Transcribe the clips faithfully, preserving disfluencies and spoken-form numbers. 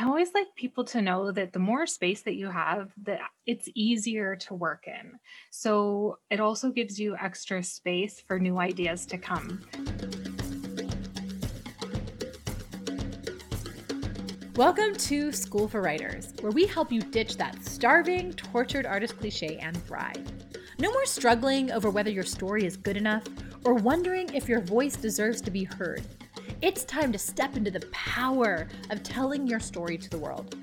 I always like people to know that the more space that you have, that it's easier to work in. So it also gives you extra space for new ideas to come. Welcome to School for Writers, where we help you ditch that starving, tortured artist cliche and thrive. No more struggling over whether your story is good enough or wondering if your voice deserves to be heard. It's time to step into the power of telling your story to the world.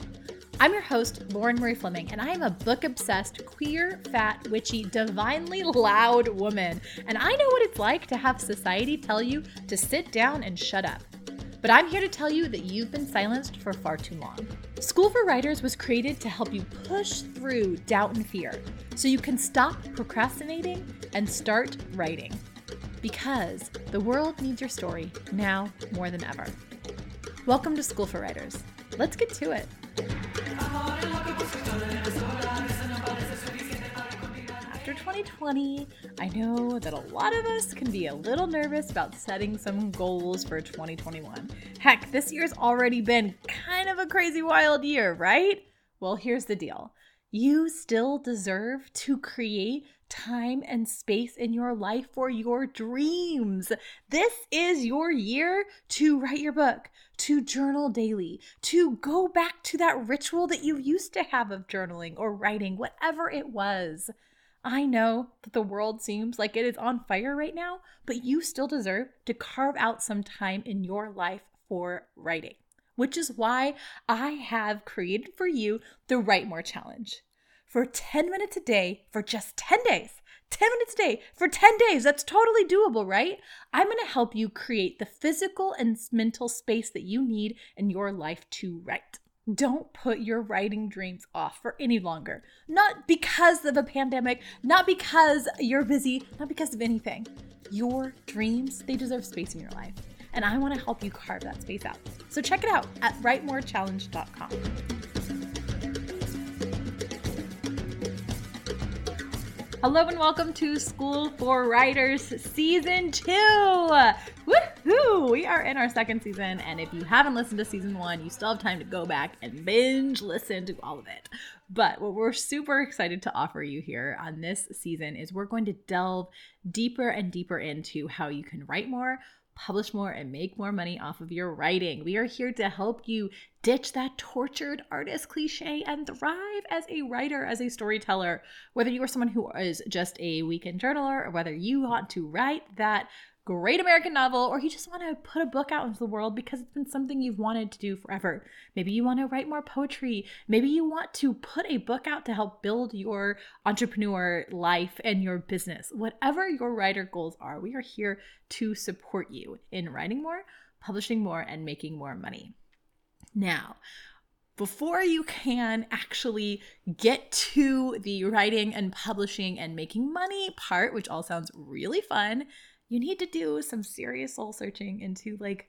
I'm your host, Lauren Marie Fleming, and I am a book-obsessed, queer, fat, witchy, divinely loud woman. And I know what it's like to have society tell you to sit down and shut up. But I'm here to tell you that you've been silenced for far too long. School for Writers was created to help you push through doubt and fear so you can stop procrastinating and start writing. Because the world needs your story now more than ever. Welcome to School for Writers. Let's get to it. After twenty twenty, I know that a lot of us can be a little nervous about setting some goals for twenty twenty-one. Heck, this year's already been kind of a crazy wild year, right? Well, here's the deal. You still deserve to create time and space in your life for your dreams. This is your year to write your book, to journal daily, to go back to that ritual that you used to have of journaling or writing, whatever it was. I know that the world seems like it is on fire right now, but you still deserve to carve out some time in your life for writing, which is why I have created for you the Write More Challenge. For ten minutes a day for just ten days. ten minutes a day for ten days. That's totally doable, right? I'm going to help you create the physical and mental space that you need in your life to write. Don't put your writing dreams off for any longer. Not because of a pandemic, not because you're busy, not because of anything. Your dreams, they deserve space in your life. And I want to help you carve that space out. So check it out at write more challenge dot com. Hello and welcome to School for Writers Season two. Woohoo! We are in our second season, and if you haven't listened to Season one, you still have time to go back and binge listen to all of it. But what we're super excited to offer you here on this season is we're going to delve deeper and deeper into how you can write more, publish more, and make more money off of your writing. We are here to help you ditch that tortured artist cliche and thrive as a writer, as a storyteller, whether you are someone who is just a weekend journaler or whether you want to write that great American novel or you just want to put a book out into the world because it's been something you've wanted to do forever. Maybe you want to write more poetry. Maybe you want to put a book out to help build your entrepreneur life and your business. Whatever your writer goals are, we are here to support you in writing more, publishing more, and making more money. Now, before you can actually get to the writing and publishing and making money part, which all sounds really fun, you need to do some serious soul searching into, like,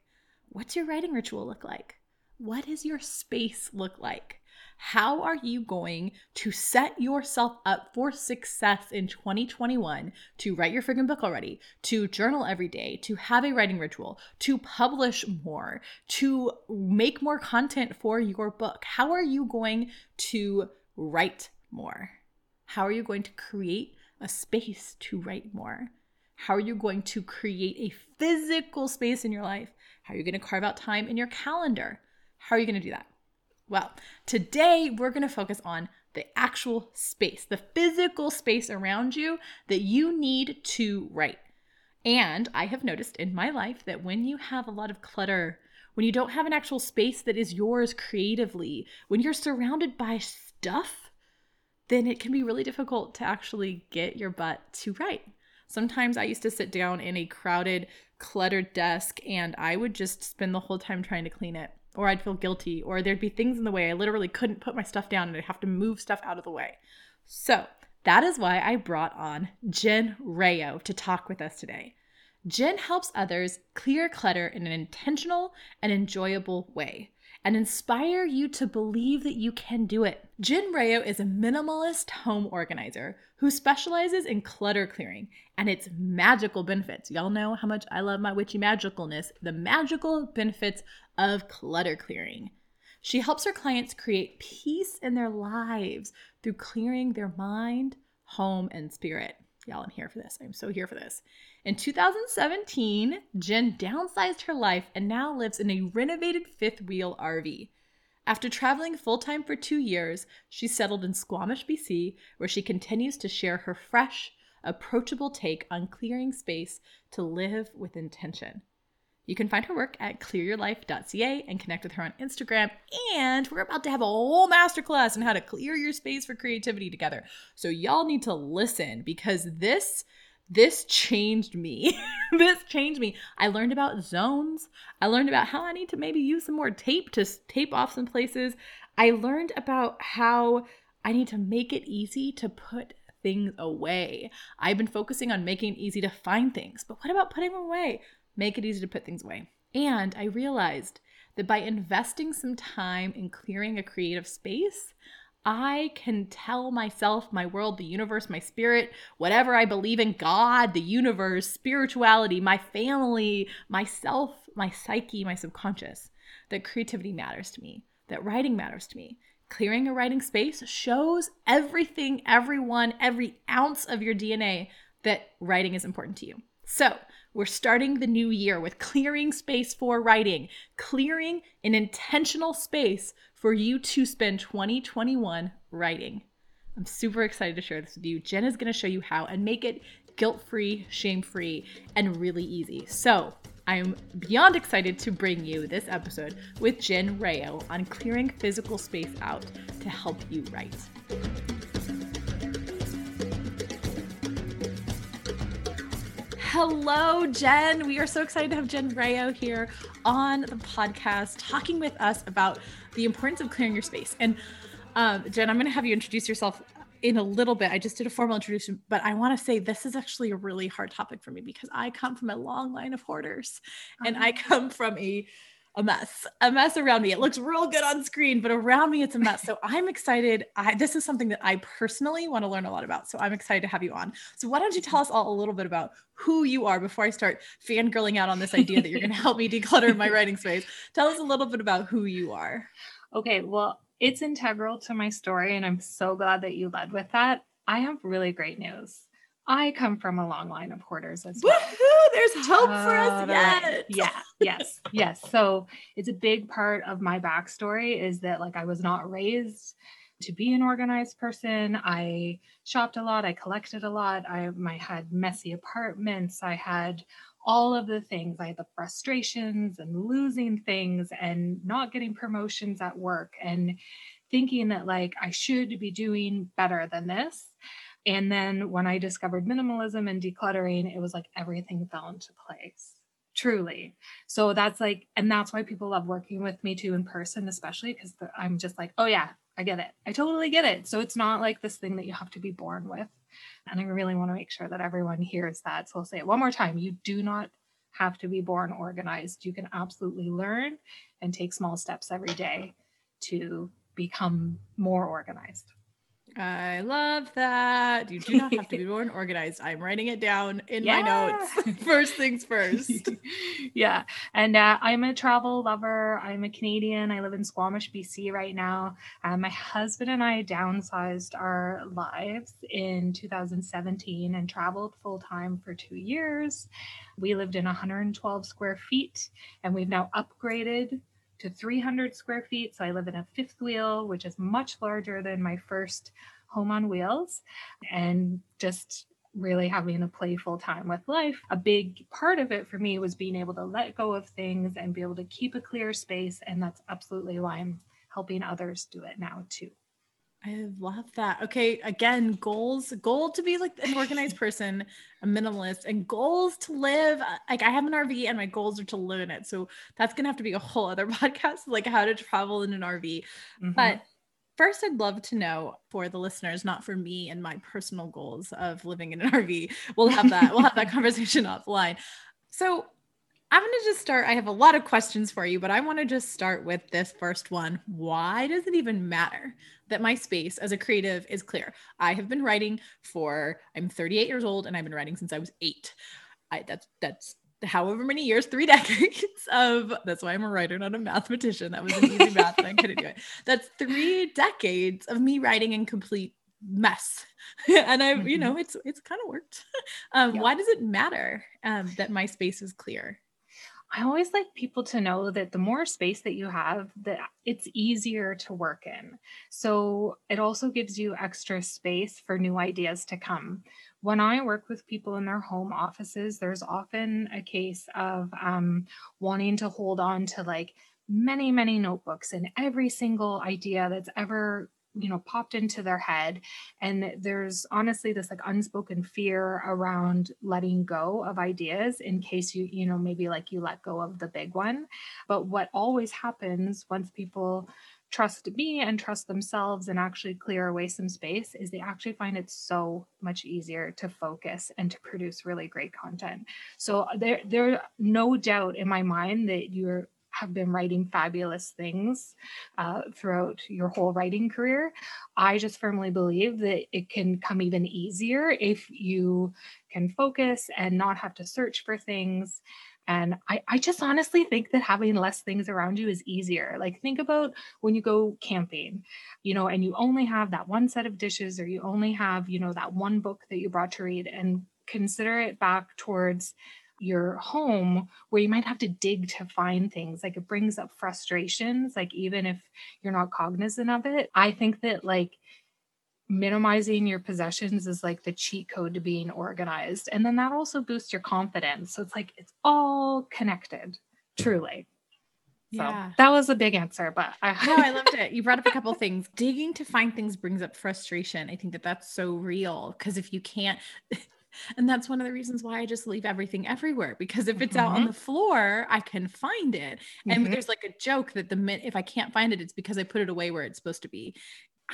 what's your writing ritual look like? What does your space look like? How are you going to set yourself up for success in twenty twenty-one to write your friggin' book already, to journal every day, to have a writing ritual, to publish more, to make more content for your book? How are you going to write more? How are you going to create a space to write more? How are you going to create a physical space in your life? How are you going to carve out time in your calendar? How are you going to do that? Well, today we're going to focus on the actual space, the physical space around you that you need to write. And I have noticed in my life that when you have a lot of clutter, when you don't have an actual space that is yours creatively, when you're surrounded by stuff, then it can be really difficult to actually get your butt to write. Sometimes I used to sit down in a crowded, cluttered desk and I would just spend the whole time trying to clean it, or I'd feel guilty, or there'd be things in the way. I literally couldn't put my stuff down and I'd have to move stuff out of the way. So that is why I brought on Jen Rayo to talk with us today. Jen helps others clear clutter in an intentional and enjoyable way, and inspire you to believe that you can do it. Jen Rayo is a minimalist home organizer who specializes in clutter clearing and its magical benefits. Y'all know how much I love my witchy magicalness, the magical benefits of clutter clearing. She helps her clients create peace in their lives through clearing their mind, home, and spirit. Y'all, I'm here for this. I'm so here for this. In two thousand seventeen, Jen downsized her life and now lives in a renovated fifth wheel R V. After traveling full-time for two years, she settled in Squamish, B C, where she continues to share her fresh, approachable take on clearing space to live with intention. You can find her work at clear your life dot c a and connect with her on Instagram. And we're about to have a whole masterclass on how to clear your space for creativity together. So y'all need to listen, because this, this changed me. This changed me. I learned about zones. I learned about how I need to maybe use some more tape to tape off some places. I learned about how I need to make it easy to put things away. I've been focusing on making it easy to find things, but what about putting them away? Make it easy to put things away. And I realized that by investing some time in clearing a creative space, I can tell myself, my world, the universe, my spirit, whatever I believe in, God, the universe, spirituality, my family, myself, my psyche, my subconscious, that creativity matters to me, that writing matters to me. Clearing a writing space shows everything, everyone, every ounce of your D N A that writing is important to you. So we're starting the new year with clearing space for writing, clearing an intentional space for you to spend twenty twenty-one writing. I'm super excited to share this with you. Jen is going to show you how and make it guilt-free, shame-free, and really easy. So I'm beyond excited to bring you this episode with Jen Rayo on clearing physical space out to help you write. Hello, Jen. We are so excited to have Jen Rayo here on the podcast talking with us about the importance of clearing your space. And um, Jen, I'm going to have you introduce yourself in a little bit. I just did a formal introduction, but I want to say this is actually a really hard topic for me because I come from a long line of hoarders, um, and I come from a a mess, a mess around me. It looks real good on screen, but around me, it's a mess. So I'm excited. I, this is something that I personally want to learn a lot about. So I'm excited to have you on. So why don't you tell us all a little bit about who you are before I start fangirling out on this idea that you're going to help me declutter my writing space. Tell us a little bit about who you are. Okay. Well, it's integral to my story, and I'm so glad that you led with that. I have really great news. I come from a long line of hoarders as well. Woohoo! There's hope uh, for us yet. Yeah, yes, yes. So it's a big part of my backstory is that, like, I was not raised to be an organized person. I shopped a lot. I collected a lot. I, I had messy apartments. I had all of the things. I had the frustrations and losing things and not getting promotions at work and thinking that, like, I should be doing better than this. And then when I discovered minimalism and decluttering, it was like everything fell into place, truly. So that's like, and that's why people love working with me too in person, especially because I'm just like, oh yeah, I get it. I totally get it. So it's not like this thing that you have to be born with. And I really want to make sure that everyone hears that. So I'll say it one more time. You do not have to be born organized. You can absolutely learn and take small steps every day to become more organized. I love that. You do not have to be born organized. I'm writing it down in yeah. my notes. First things first. Yeah. And uh, I'm a travel lover. I'm a Canadian. I live in Squamish, B C right now. Uh, my husband and I downsized our lives in two thousand seventeen and traveled full time for two years. We lived in one hundred twelve square feet, and we've now upgraded to three hundred square feet. So I live in a fifth wheel, which is much larger than my first home on wheels, and just really having a playful time with life. A big part of it for me was being able to let go of things and be able to keep a clear space. And that's absolutely why I'm helping others do it now too. I love that. Okay. Again, goals, goal to be like an organized person, a minimalist, and goals to live. Like, I have an R V and my goals are to live in it. So that's going to have to be a whole other podcast, like how to travel in an R V. Mm-hmm. But first, I'd love to know for the listeners, not for me and my personal goals of living in an R V. We'll have that. We'll have that conversation offline. So I'm going to just start. I have a lot of questions for you, but I want to just start with this first one. Why does it even matter that my space as a creative is clear? I have been writing for, I'm thirty-eight years old, and I've been writing since I was eight. I, that's, that's however many years, three decades of, that's why I'm a writer, not a mathematician. That was an easy math and I couldn't do it. That's three decades of me writing in complete mess. And I, mm-hmm. you know, it's, it's kind of worked. Um, yeah. Why does it matter um, that my space is clear? I always like people to know that the more space that you have, that it's easier to work in. So it also gives you extra space for new ideas to come. When I work with people in their home offices, there's often a case of um, wanting to hold on to like many, many notebooks and every single idea that's ever, you know, popped into their head. And there's honestly this like unspoken fear around letting go of ideas in case you, you know, maybe like you let go of the big one. But what always happens once people trust me and trust themselves and actually clear away some space is they actually find it so much easier to focus and to produce really great content. So there, there's no doubt in my mind that you're have been writing fabulous things uh, throughout your whole writing career. I just firmly believe that it can come even easier if you can focus and not have to search for things. And I, I just honestly think that having less things around you is easier. Like think about when you go camping, you know, and you only have that one set of dishes or you only have, you know, that one book that you brought to read, and consider it back towards your home where you might have to dig to find things. Like it brings up frustrations, like even if you're not cognizant of it. I think that like minimizing your possessions is like the cheat code to being organized. And then that also boosts your confidence. So it's like, it's all connected, truly. So yeah. That was a big answer, but I No, I loved it. You brought up a couple of things. Digging to find things brings up frustration. I think that that's so real, because if you can't, and that's one of the reasons why I just leave everything everywhere, because if it's mm-hmm. out on the floor, I can find it. And mm-hmm. there's like a joke that the minute, if I can't find it, it's because I put it away where it's supposed to be.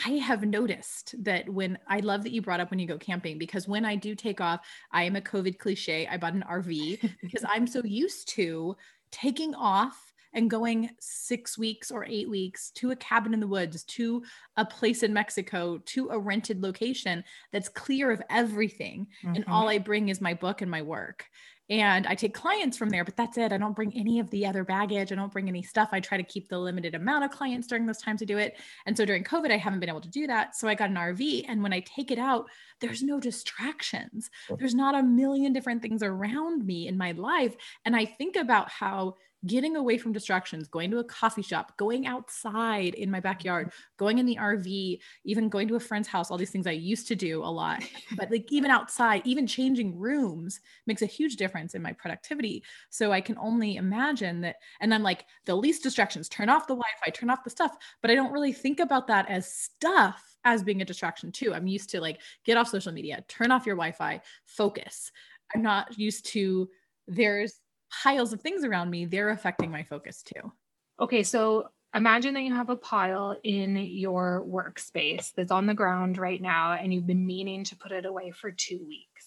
I have noticed that when I love that you brought up when you go camping, because when I do take off, I am a COVID cliche. I bought an R V because I'm so used to taking off and going six weeks or eight weeks to a cabin in the woods, to a place in Mexico, to a rented location that's clear of everything. Mm-hmm. And all I bring is my book and my work. And I take clients from there, but that's it. I don't bring any of the other baggage. I don't bring any stuff. I try to keep the limited amount of clients during those times to do it. And so during COVID, I haven't been able to do that. So I got an R V. And when I take it out, there's no distractions. There's not a million different things around me in my life. And I think about how getting away from distractions, going to a coffee shop, going outside in my backyard, going in the R V, even going to a friend's house, all these things I used to do a lot, but like even outside, even changing rooms makes a huge difference in my productivity. So I can only imagine that. And I'm like, the least distractions, turn off the Wi-Fi, turn off the stuff, but I don't really think about that as stuff as being a distraction too. I'm used to like, get off social media, turn off your Wi-Fi, focus. I'm not used to, there's piles of things around me, they're affecting my focus too. Okay. So imagine that you have a pile in your workspace that's on the ground right now, and you've been meaning to put it away for two weeks.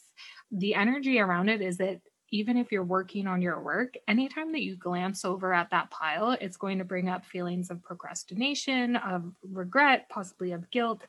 The energy around it is that even if you're working on your work, anytime that you glance over at that pile, it's going to bring up feelings of procrastination, of regret, possibly of guilt.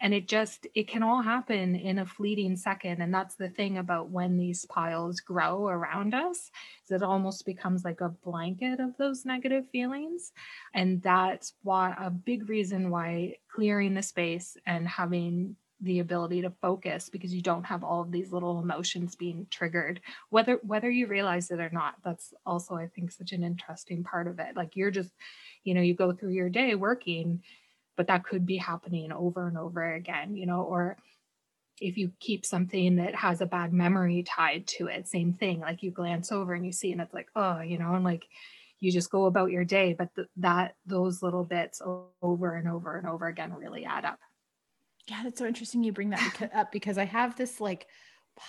And it just, it can all happen in a fleeting second. And that's the thing about when these piles grow around us, is it almost becomes like a blanket of those negative feelings. And that's why a big reason why clearing the space and having the ability to focus, because you don't have all of these little emotions being triggered, whether, whether you realize it or not. That's also, I think, such an interesting part of it. Like you're just, you know, you go through your day working, but that could be happening over and over again, you know, or if you keep something that has a bad memory tied to it, same thing, like you glance over and you see, and it's like, oh, you know, and like, you just go about your day, but th- that those little bits over and over and over again really add up. Yeah. That's so interesting. You bring that up because I have this like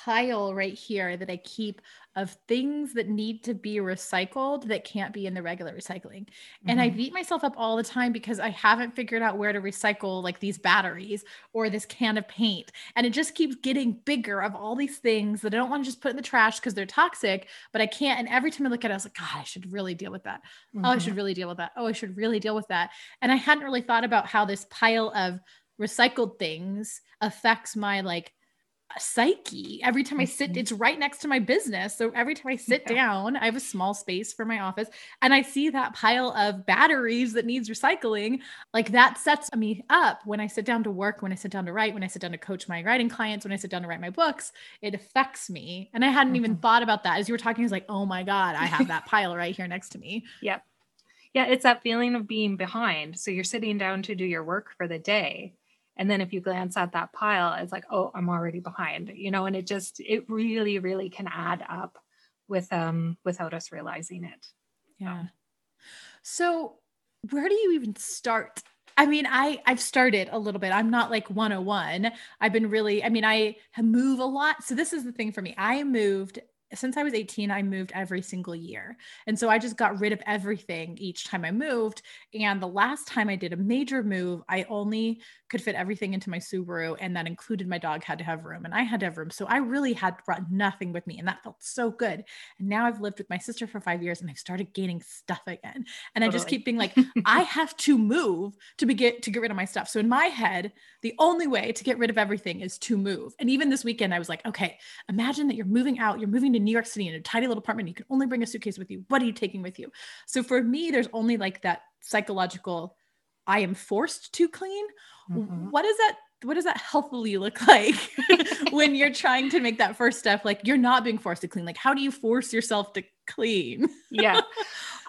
pile right here that I keep of things that need to be recycled that can't be in the regular recycling. Mm-hmm. And I beat myself up all the time because I haven't figured out where to recycle like these batteries or this can of paint. And it just keeps getting bigger of all these things that I don't want to just put in the trash because they're toxic, but I can't. And every time I look at it, I was like, God, I should really deal with that. Mm-hmm. Oh, I should really deal with that. Oh, I should really deal with that. And I hadn't really thought about how this pile of recycled things affects my like psyche. Every time I sit, it's right next to my business. So every time I sit yeah. down, I have a small space for my office and I see that pile of batteries that needs recycling. Like that sets me up when I sit down to work, when I sit down to write, when I sit down to coach my writing clients, when I sit down to write my books, it affects me. And I hadn't mm-hmm. even thought about that. As you were talking, I was like, oh my God, I have that pile right here next to me. Yep. Yeah. It's that feeling of being behind. So you're sitting down to do your work for the day. And then if you glance at that pile, it's like, oh, I'm already behind, you know, and it just, it really, really can add up with, um, without us realizing it. Yeah. So where do you even start? I mean, I I've started a little bit. I'm not like one oh one. I've been really, I mean, I move a lot. So this is the thing for me. I moved since I was eighteen, I moved every single year. And so I just got rid of everything each time I moved. And the last time I did a major move, I only could fit everything into my Subaru. And that included my dog had to have room and I had to have room. So I really had brought nothing with me. And that felt so good. And now I've lived with my sister for five years and I've started gaining stuff again. And totally. I just keep being like, I have to move to be get, to get rid of my stuff. So in my head, the only way to get rid of everything is to move. And even this weekend, I was like, okay, imagine that you're moving out, you're moving to New York City in a tiny little apartment. You can only bring a suitcase with you. What are you taking with you? So for me, there's only like that psychological, I am forced to clean. Mm-hmm. What is that? What does that healthily look like when you're trying to make that first step? Like you're not being forced to clean. Like how do you force yourself to clean? yeah.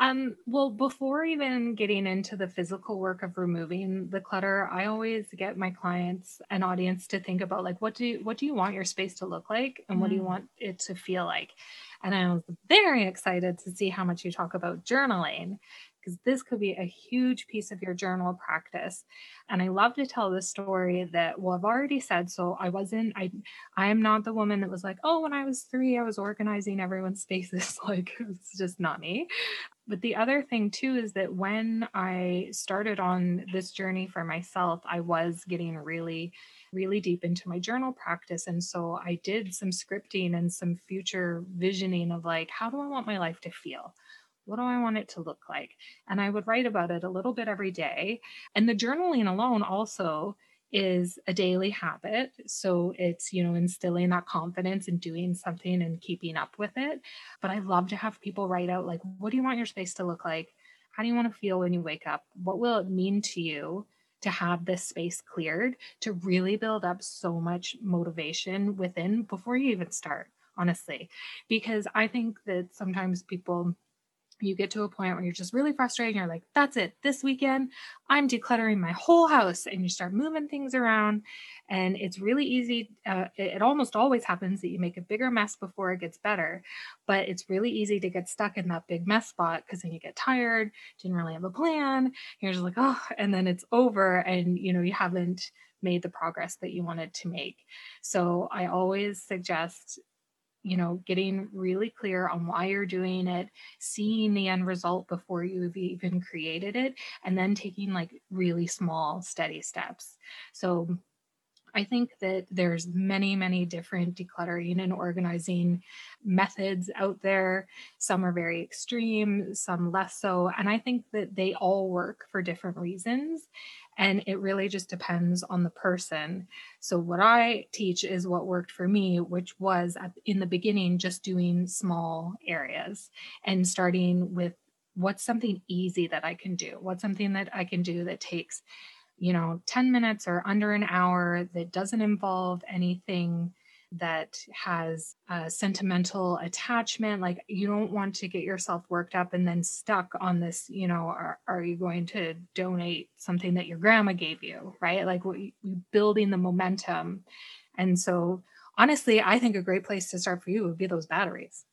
Um, well, before even getting into the physical work of removing the clutter, I always get my clients and audience to think about like, what do you, what do you want your space to look like? And mm. what do you want it to feel like? And I was very excited to see how much you talk about journaling, because this could be a huge piece of your journal practice. And I love to tell the story that, well, I've already said, so I wasn't, I, I am not the woman that was like, oh, when I was three, I was organizing everyone's spaces. Like, it's just not me. But the other thing too, is that when I started on this journey for myself, I was getting really, really deep into my journal practice. And so I did some scripting and some future visioning of like, how do I want my life to feel? What do I want it to look like? And I would write about it a little bit every day. And the journaling alone also is a daily habit. So it's, you know, instilling that confidence and doing something and keeping up with it. But I love to have people write out, like, what do you want your space to look like? How do you want to feel when you wake up? What will it mean to you to have this space cleared, to really build up so much motivation within before you even start, honestly? Because I think that sometimes people... you get to a point where you're just really frustrated. And you're like, that's it. This weekend, I'm decluttering my whole house. And you start moving things around. And it's really easy. Uh, it, it almost always happens that you make a bigger mess before it gets better. But it's really easy to get stuck in that big mess spot because then you get tired, didn't really have a plan. You're just like, oh, and then it's over. And, you know, you haven't made the progress that you wanted to make. So I always suggest, you know, getting really clear on why you're doing it, seeing the end result before you've even created it, and then taking like really small, steady steps. So I think that there's many, many different decluttering and organizing methods out there. Some are very extreme, some less so. And I think that they all work for different reasons. And it really just depends on the person. So what I teach is what worked for me, which was in the beginning, just doing small areas and starting with what's something easy that I can do. What's something that I can do that takes, you know, ten minutes or under an hour, that doesn't involve anything that has a sentimental attachment. Like you don't want to get yourself worked up and then stuck on this, you know, are, are you going to donate something that your grandma gave you, right? Like we, we're building the momentum. And so honestly, I think a great place to start for you would be those batteries.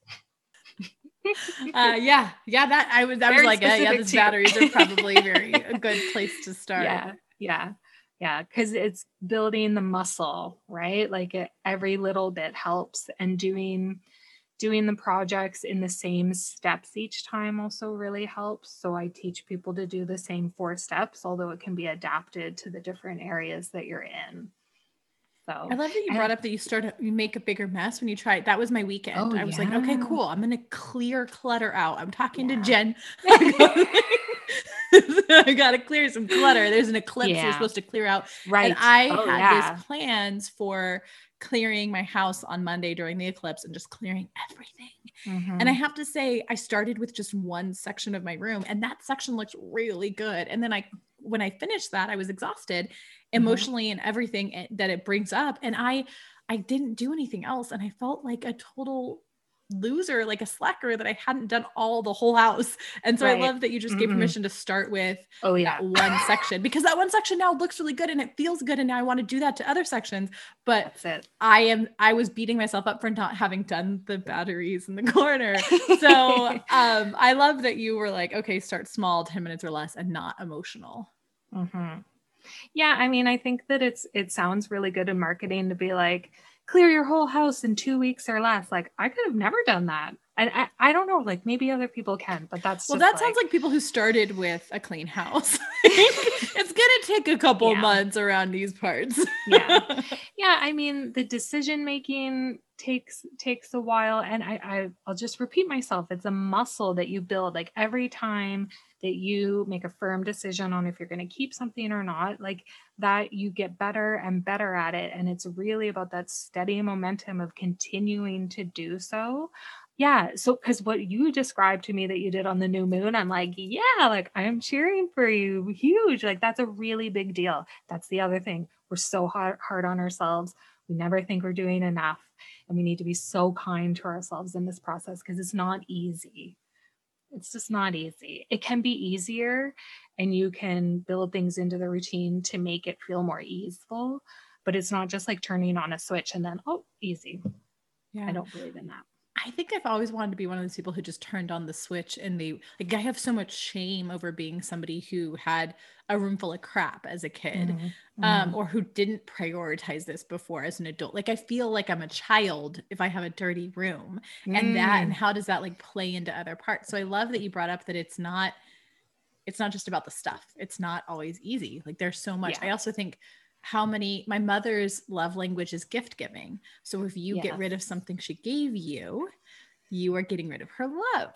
Uh, yeah. Yeah. That I was, I was like, yeah, yeah, those batteries are probably very a good place to start. Yeah. Yeah. Yeah. Cause it's building the muscle, right? Like it, every little bit helps, and doing, doing the projects in the same steps each time also really helps. So I teach people to do the same four steps, although it can be adapted to the different areas that you're in. So I love that you and, brought up that you start, you make a bigger mess when you try it. That was my weekend. Oh, I was yeah. like, okay, cool. I'm going to clear clutter out. I'm talking yeah. to Jen. I got to clear some clutter. There's an eclipse yeah. you're supposed to clear out. Right. And I oh, had yeah. these plans for clearing my house on Monday during the eclipse and just clearing everything. Mm-hmm. And I have to say, I started with just one section of my room, and that section looked really good. And then I, when I finished that, I was exhausted emotionally mm-hmm. and everything that it brings up. And I, I didn't do anything else. And I felt like a total loser, like a slacker, that I hadn't done all the whole house. And so right. I love that you just gave mm-hmm. permission to start with oh, yeah. that one section, because that one section now looks really good and it feels good. And now I want to do that to other sections, but That's it. I am, I was beating myself up for not having done the batteries in the corner. So um, I love that you were like, okay, start small, ten minutes or less, and not emotional. Mm-hmm. Yeah. I mean, I think that it's, it sounds really good in marketing to be like, clear your whole house in two weeks or less. Like, I could have never done that. And I, I don't know, like maybe other people can, but that's, well, that like... sounds like people who started with a clean house. It's going to take a couple yeah. months around these parts. yeah. Yeah. I mean, the decision-making takes, takes a while. And I, I, I'll just repeat myself. It's a muscle that you build. Like every time that you make a firm decision on if you're going to keep something or not, like that you get better and better at it. And it's really about that steady momentum of continuing to do so. Yeah. So, cause what you described to me that you did on the new moon, I'm like, yeah, like I'm cheering for you. Huge. Like that's a really big deal. That's the other thing. We're so hard, hard on ourselves. We never think we're doing enough, and we need to be so kind to ourselves in this process. Cause it's not easy. It's just not easy. It can be easier, and you can build things into the routine to make it feel more easeful, but it's not just like turning on a switch and then, oh, easy. Yeah. I don't believe in that. I think I've always wanted to be one of those people who just turned on the switch, and they, like, I have so much shame over being somebody who had a room full of crap as a kid, mm-hmm. um, or who didn't prioritize this before as an adult. Like, I feel like I'm a child if I have a dirty room, mm. and that, and how does that like play into other parts? So I love that you brought up that it's not, it's not just about the stuff. It's not always easy. Like there's so much. Yeah. I also think how many, my mother's love language is gift giving. So if you yeah. get rid of something she gave you, you are getting rid of her love.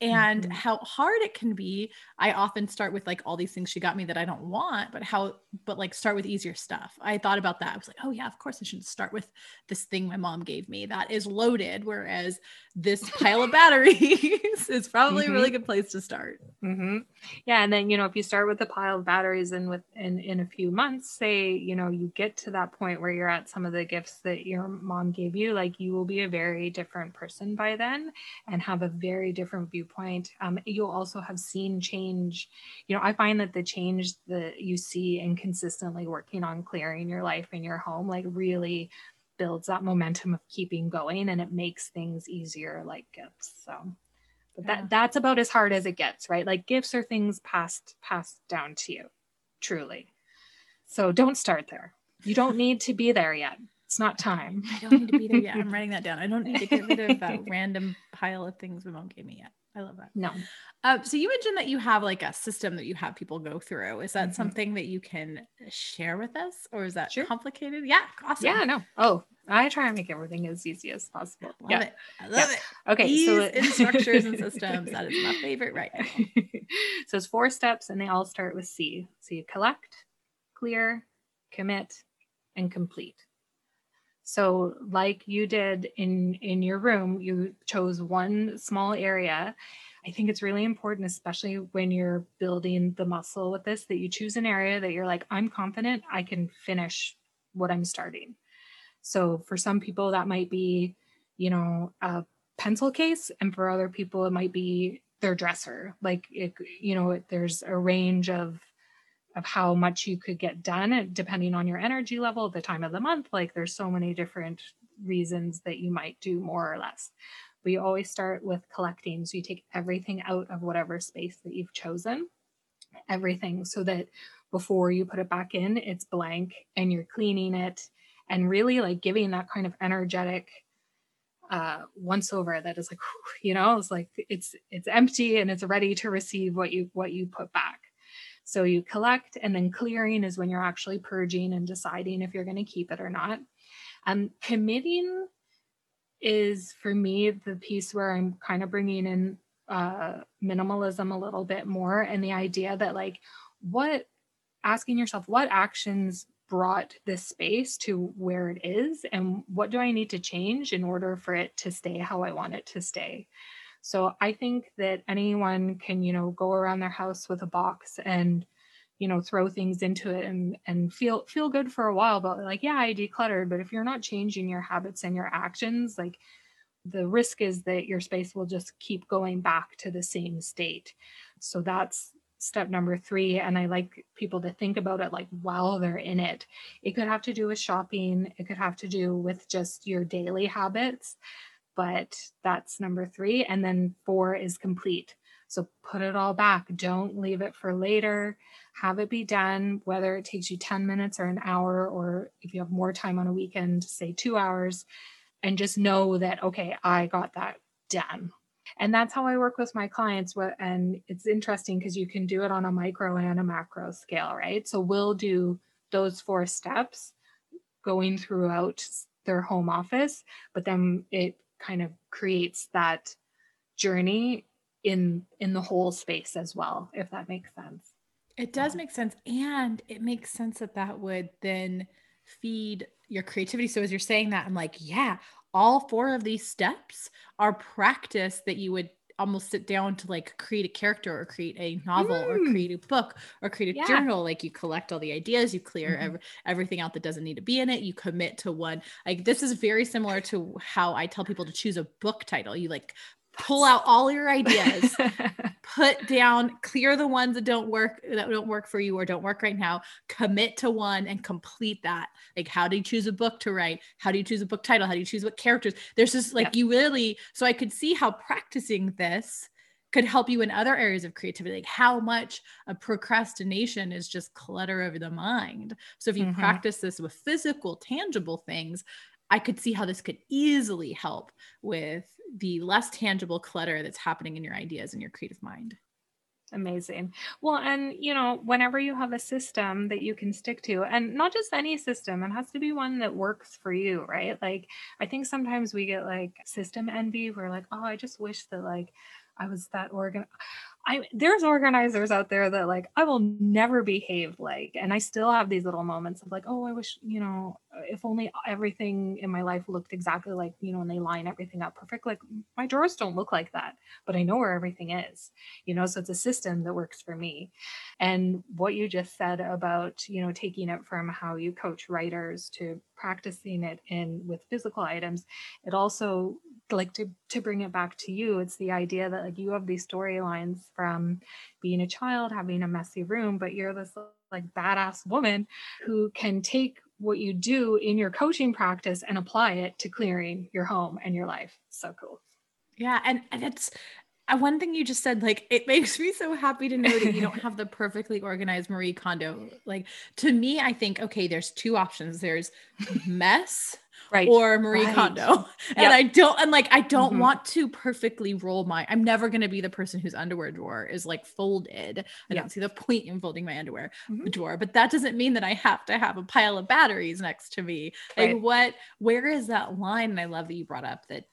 And mm-hmm. how hard it can be. I often start with like all these things she got me that I don't want, but how, but like start with easier stuff. I thought about that. I was like, oh yeah, of course I shouldn't start with this thing my mom gave me that is loaded. Whereas this pile of batteries is probably mm-hmm. a really good place to start. Mm-hmm. Yeah. And then, you know, if you start with the pile of batteries and within in a few months, say, you know, you get to that point where you're at some of the gifts that your mom gave you, like you will be a very different person by then and have a very different viewpoint. Um, you'll also have seen change. You know, I find that the change that you see in consistently working on clearing your life and your home, like really builds that momentum of keeping going, and it makes things easier like gifts. So but that yeah. that's about as hard as it gets, right? Like gifts are things passed passed down to you, truly. So don't start there. You don't need to be there yet. It's not time. I don't need to be there yet. I'm writing that down. I don't need to get rid of that random pile of things my mom gave me yet. I love that. No. Uh, so you mentioned that you have like a system that you have people go through. Is that mm-hmm. something that you can share with us, or is that sure. complicated? Yeah. Awesome. Yeah, no. Oh, I try and make everything as easy as possible. Love yeah. it. I love yeah. it. Okay. Ease so it- in structures and systems. That is my favorite right now. So it's four steps, and they all start with C. So you collect, clear, commit, and complete. So like you did in, in your room, you chose one small area. I think it's really important, especially when you're building the muscle with this, that you choose an area that you're like, I'm confident I can finish what I'm starting. So for some people that might be, you know, a pencil case. And for other people, it might be their dresser. Like, it, you know, there's a range of of how much you could get done depending on your energy level, the time of the month. Like there's so many different reasons that you might do more or less, but you always start with collecting. So you take everything out of whatever space that you've chosen, everything, so that before you put it back in, it's blank and you're cleaning it and really like giving that kind of energetic uh, once over that is like, you know, it's like, it's, it's empty and it's ready to receive what you, what you put back. So you collect, and then clearing is when you're actually purging and deciding if you're going to keep it or not. Um, committing is for me the piece where I'm kind of bringing in uh, minimalism a little bit more, and the idea that like what, asking yourself what actions brought this space to where it is, and what do I need to change in order for it to stay how I want it to stay. So I think that anyone can, you know, go around their house with a box and, you know, throw things into it and, and feel, feel good for a while, but like, yeah, I decluttered. But if you're not changing your habits and your actions, like the risk is that your space will just keep going back to the same state. So that's step number three. And I like people to think about it like while they're in it. It could have to do with shopping. It could have to do with just your daily habits, but that's number three. And then four is complete. So put it all back. Don't leave it for later. Have it be done, whether it takes you ten minutes or an hour, or if you have more time on a weekend, say two hours, and just know that, okay, I got that done. And that's how I work with my clients. And it's interesting because you can do it on a micro and a macro scale, right? So we'll do those four steps going throughout their home office, but then it kind of creates that journey in in the whole space as well, if that makes sense. It does make sense. And it makes sense that that would then feed your creativity. So as you're saying that, I'm like, yeah, all four of these steps are practice that you would almost sit down to like create a character or create a novel mm. or create a book or create a yeah. journal. Like you collect all the ideas, you clear mm-hmm. every, everything out that doesn't need to be in it. You commit to one. Like this is very similar to how I tell people to choose a book title. You like pull out all your ideas, put down, clear the ones that don't work, that don't work for you or don't work right now, commit to one and complete that. Like, how do you choose a book to write? How do you choose a book title? How do you choose what characters? There's just like, yep. you really, so I could see how practicing this could help you in other areas of creativity, like how much a procrastination is just clutter over the mind. So if you mm-hmm. practice this with physical, tangible things, I could see how this could easily help with the less tangible clutter that's happening in your ideas and your creative mind. Amazing. Well, and you know, whenever you have a system that you can stick to, and not just any system, it has to be one that works for you, right? Like, I think sometimes we get like system envy. We're like, oh, I just wish that like I was that organ. I, there's organizers out there that like, I will never behave like, and I still have these little moments of like, oh, I wish, you know, if only everything in my life looked exactly like, you know, and they line everything up perfect. Like my drawers don't look like that, but I know where everything is, you know, so it's a system that works for me. And what you just said about, you know, taking it from how you coach writers to practicing it in with physical items, it also like to, to bring it back to you. It's the idea that like you have these storylines from being a child, having a messy room, but you're this like badass woman who can take what you do in your coaching practice and apply it to clearing your home and your life. So cool. Yeah. And, and it's uh, one thing you just said, like, it makes me so happy to know that you don't have the perfectly organized Marie Kondo. Like to me, I think, okay, there's two options. There's mess. Right. Or Marie right. Kondo. Yep. And I don't, and like, I don't mm-hmm. want to perfectly roll my, I'm never going to be the person whose underwear drawer is like folded. I yeah. don't see the point in folding my underwear mm-hmm. drawer, but that doesn't mean that I have to have a pile of batteries next to me. Right. Like what, where is that line? And I love that you brought up that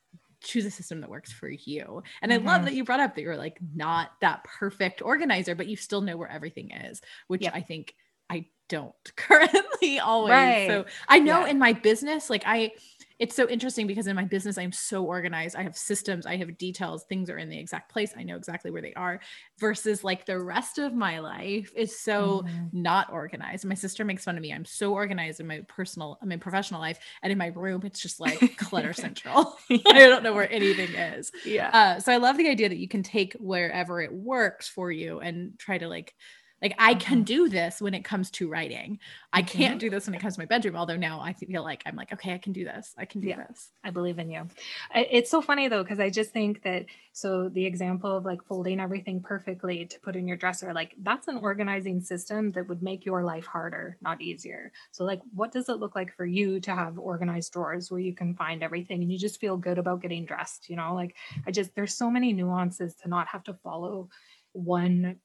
choose a system that works for you. And mm-hmm. I love that you brought up that you're like not that perfect organizer, but you still know where everything is, which yep. I think I don't currently always. Right. So I know yeah. in my business, like I, it's so interesting because in my business, I'm so organized. I have systems, I have details, things are in the exact place. I know exactly where they are versus like the rest of my life is so mm-hmm. not organized. My sister makes fun of me. I'm so organized in my personal, I mean, professional life, and in my room, it's just like clutter central. Yeah. I don't know where anything is. Yeah. Uh, so I love the idea that you can take wherever it works for you and try to like, Like I can do this when it comes to writing. I can't do this when it comes to my bedroom. Although now I feel like I'm like, okay, I can do this. I can do yeah, this. I believe in you. It's so funny though. Cause I just think that, so the example of like folding everything perfectly to put in your dresser, like that's an organizing system that would make your life harder, not easier. So like, what does it look like for you to have organized drawers where you can find everything and you just feel good about getting dressed, you know, like I just, there's so many nuances to not have to follow one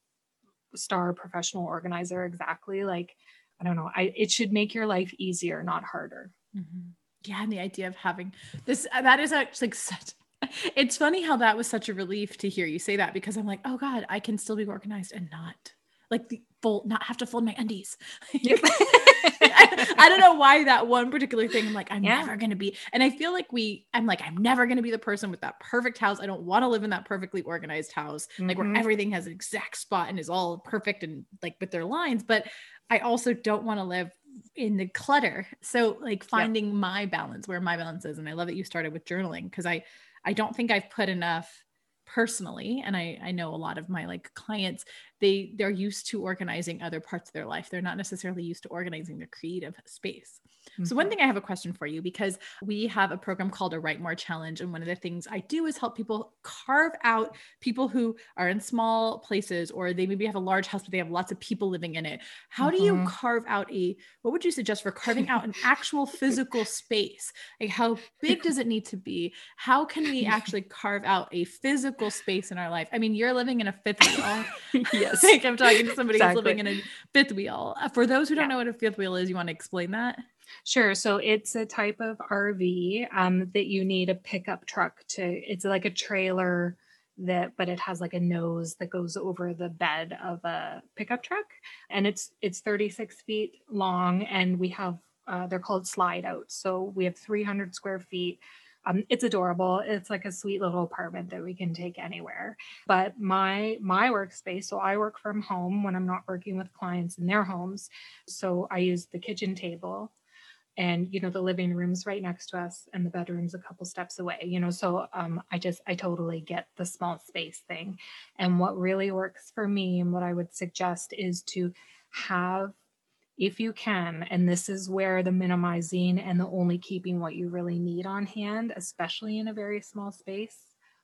star professional organizer exactly. Like, I don't know, I, it should make your life easier, not harder. Mm-hmm. Yeah. And the idea of having this, that is actually such, It's funny how that was such a relief to hear you say that, because I'm like, oh God, I can still be organized and not like the fold, not have to fold my undies. Yep. I, I don't know why that one particular thing, I'm like, I'm yeah. never going to be. And I feel like we, I'm like, I'm never going to be the person with that perfect house. I don't want to live in that perfectly organized house, mm-hmm. like where everything has an exact spot and is all perfect and like with their lines. But I also don't want to live in the clutter. So like finding yep. my balance, where my balance is. And I love that you started with journaling, because I, I don't think I've put enough personally. And I, I know a lot of my like clients, they they're used to organizing other parts of their life. They're not necessarily used to organizing their creative space. Mm-hmm. So one thing, I have a question for you, because we have a program called a Write More Challenge. And one of the things I do is help people carve out, people who are in small places, or they maybe have a large house, but they have lots of people living in it. How mm-hmm. do you carve out a, what would you suggest for carving out an actual physical space? Like, how big does it need to be? How can we actually carve out a physical space in our life? I mean, you're living in a fifth wheel. Yes. Like, I'm talking to somebody exactly. who's living in a fifth wheel. For those who don't yeah. know what a fifth wheel is, you want to explain that? Sure. So it's a type of R V um, that you need a pickup truck to, it's like a trailer that, but it has like a nose that goes over the bed of a pickup truck. And it's, it's thirty-six feet long, and we have, uh, they're called slide out. So we have three hundred square feet. Um, it's adorable. It's like a sweet little apartment that we can take anywhere. But my, my workspace, so I work from home when I'm not working with clients in their homes. So I use the kitchen table, and, you know, the living room's right next to us, and the bedroom's a couple steps away, you know, so um, I just, I totally get the small space thing. And what really works for me, and what I would suggest, is to have, if you can, and this is where the minimizing and the only keeping what you really need on hand, especially in a very small space,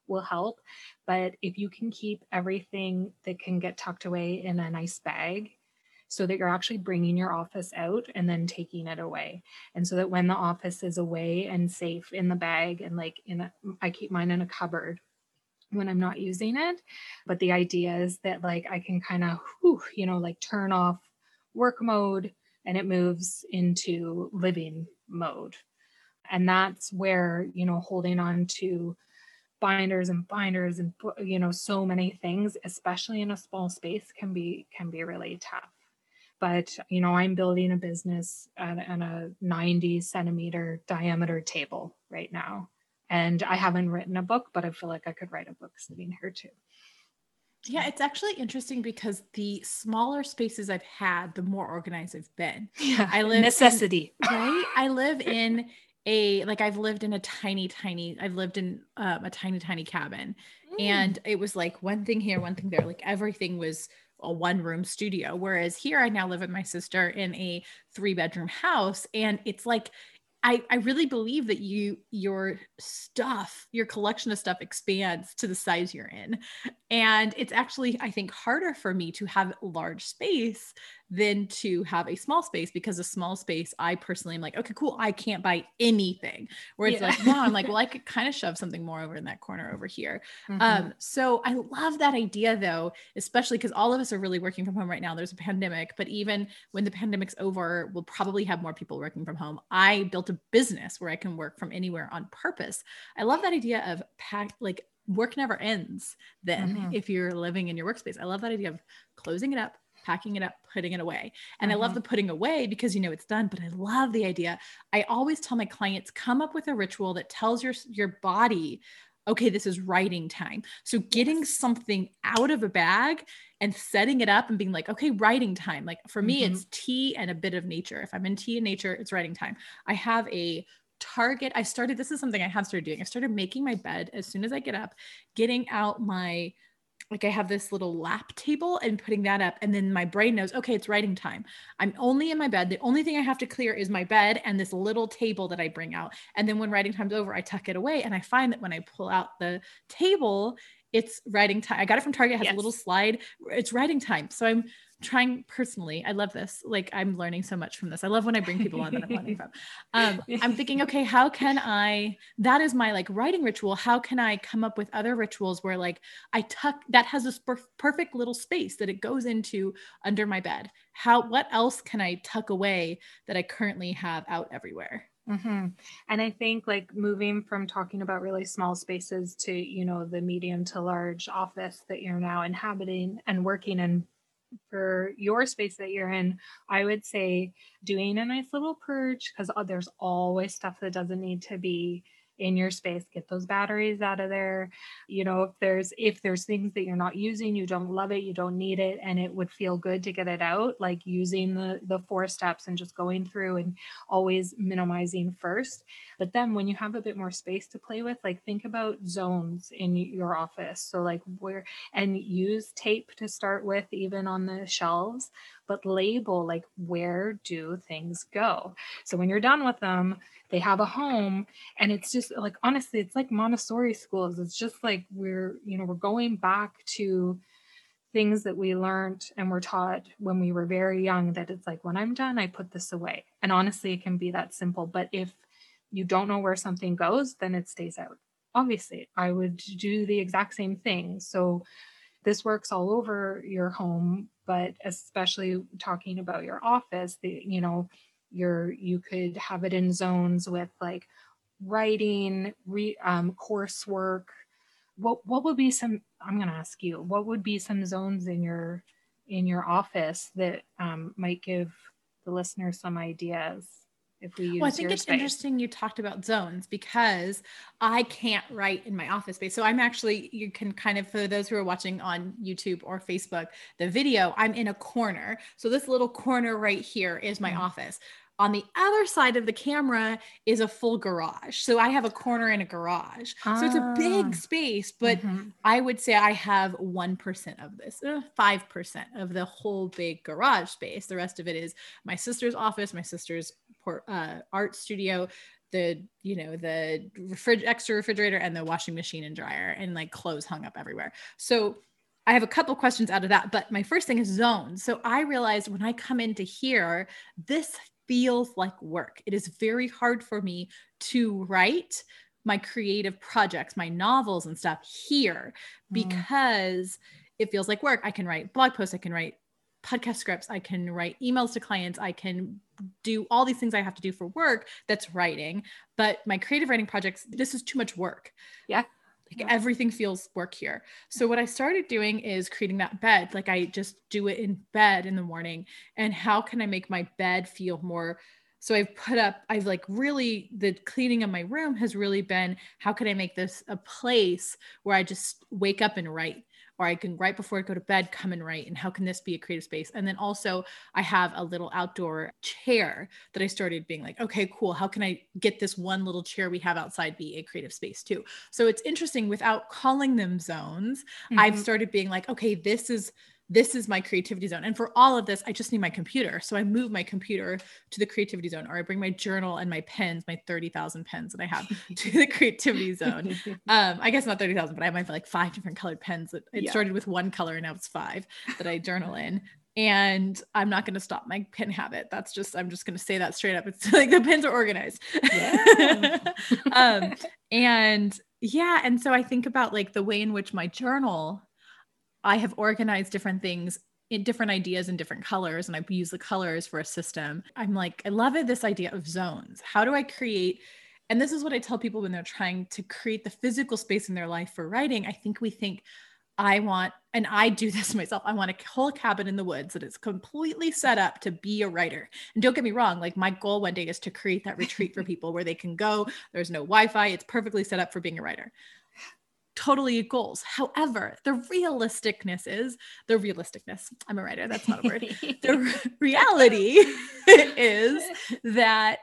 will help. But if you can keep everything that can get tucked away in a nice bag, so that you're actually bringing your office out and then taking it away. And so that when the office is away and safe in the bag, and like in a, I keep mine in a cupboard when I'm not using it. But the idea is that like I can kind of, you know, like turn off work mode, and it moves into living mode. And that's where, you know, holding on to binders and binders and, you know, so many things, especially in a small space, can be, can be really tough. But, you know, I'm building a business on, on a ninety centimeter diameter table right now. And I haven't written a book, but I feel like I could write a book sitting here too. Yeah, it's actually interesting, because the smaller spaces I've had, the more organized I've been. Yeah, I live necessity. In, right? I live in a, like I've lived in a tiny, tiny, I've lived in um, a tiny, tiny cabin. Mm. And it was like one thing here, one thing there, like everything was a one room studio. Whereas here I now live with my sister in a three bedroom house. And it's like, I, I really believe that you, your stuff, your collection of stuff expands to the size you're in. And it's actually, I think, harder for me to have large space than to have a small space, because a small space, I personally am like, okay, cool, I can't buy anything. Where it's yeah. like, no, I'm like, well, I could kind of shove something more over in that corner over here. Mm-hmm. Um, so I love that idea though, especially because all of us are really working from home right now. There's a pandemic, but even when the pandemic's over, we'll probably have more people working from home. I built a business where I can work from anywhere on purpose. I love that idea of pack, like work never ends then mm-hmm. if you're living in your workspace. I love that idea of closing it up, packing it up, putting it away. And mm-hmm. I love the putting away, because you know it's done, but I love the idea. I always tell my clients, come up with a ritual that tells your, your body, okay, this is writing time. So getting yes. something out of a bag and setting it up and being like, okay, writing time. Like for me, mm-hmm. it's tea and a bit of nature. If I'm in tea and nature, it's writing time. I have a target. I started, this is something I have started doing. I started making my bed as soon as I get up, getting out my, like I have this little lap table and putting that up. And then my brain knows, okay, it's writing time. I'm only in my bed. The only thing I have to clear is my bed and this little table that I bring out. And then when writing time's over, I tuck it away. And I find that when I pull out the table, it's writing time. I got it from Target. It has yes. a little slide. It's writing time. So I'm trying personally. I love this. Like I'm learning so much from this. I love when I bring people on that I'm learning from. Um, I'm thinking, okay, how can I, that is my like writing ritual. How can I come up with other rituals where like I tuck, that has this per- perfect little space that it goes into under my bed. How, what else can I tuck away that I currently have out everywhere? Mm-hmm. And I think like moving from talking about really small spaces to, you know, the medium to large office that you're now inhabiting and working in, for your space that you're in, I would say doing a nice little purge, because there's always stuff that doesn't need to be in your space. Get those batteries out of there. You know, if there's, if there's things that you're not using, you don't love it, you don't need it, and it would feel good to get it out, like using the, the four steps and just going through and always minimizing first. But then when you have a bit more space to play with, like think about zones in your office. So like where, and use tape to start with, even on the shelves, but label like, where do things go? So when you're done with them, they have a home. And it's just like, honestly, it's like Montessori schools. It's just like, we're, you know, we're going back to things that we learned and were taught when we were very young, that it's like, when I'm done, I put this away. And honestly, it can be that simple. But if you don't know where something goes, then it stays out. Obviously, I would do the exact same thing. So this works all over your home, but especially talking about your office, the, you know, your, you could have it in zones with like writing, re, um, coursework. What, what would be some, I'm going to ask you, what would be some zones in your, in your office that um, might give the listener some ideas? If we use well, I think it's space. Interesting you talked about zones, because I can't write in my office space. So I'm actually, you can kind of, for those who are watching on YouTube or Facebook, the video, I'm in a corner. So this little corner right here is my mm-hmm. office. On the other side of the camera is a full garage. So I have a corner and a garage. Ah. So it's a big space, but mm-hmm. I would say I have one percent of this, uh, five percent of the whole big garage space. The rest of it is my sister's office, my sister's port, uh, art studio, the, you know, the refrig- extra refrigerator and the washing machine and dryer, and like clothes hung up everywhere. So I have a couple questions out of that, but my first thing is zones. So I realized when I come into here, this feels like work. It is very hard for me to write my creative projects, my novels and stuff here, because mm. it feels like work. I can write blog posts. I can write podcast scripts. I can write emails to clients. I can do all these things I have to do for work. That's writing. But my creative writing projects, this is too much work. Yeah. Like everything feels work here. So what I started doing is creating that bed. Like I just do it in bed in the morning. And how can I make my bed feel more? So I've put up, I've like really, the cleaning of my room has really been, how can I make this a place where I just wake up and write? Or I can right before I go to bed, come and write. And how can this be a creative space? And then also I have a little outdoor chair that I started being like, okay, cool. How can I get this one little chair we have outside be a creative space too? So it's interesting, without calling them zones, mm-hmm. I've started being like, okay, this is, this is my creativity zone. And for all of this, I just need my computer. So I move my computer to the creativity zone, or I bring my journal and my pens, my thirty thousand pens that I have to the creativity zone. Um, I guess not thirty thousand, but I might have like five different colored pens. It yeah. started with one color and now it's five that I journal in. And I'm not going to stop my pen habit. That's just, I'm just going to say that straight up. It's like the pens are organized. Yeah. um, and yeah. And so I think about like the way in which my journal, I have organized different things in different ideas in different colors. And I use the colors for a system. I'm like, I love it. This idea of zones. How do I create? And this is what I tell people when they're trying to create the physical space in their life for writing. I think we think I want, and I do this myself. I want a whole cabin in the woods that is completely set up to be a writer. And don't get me wrong. Like my goal one day is to create that retreat for people where they can go. There's no Wi-Fi. It's perfectly set up for being a writer. Totally goals. However, the realisticness is the realisticness. I'm a writer. That's not a word. The re- reality is that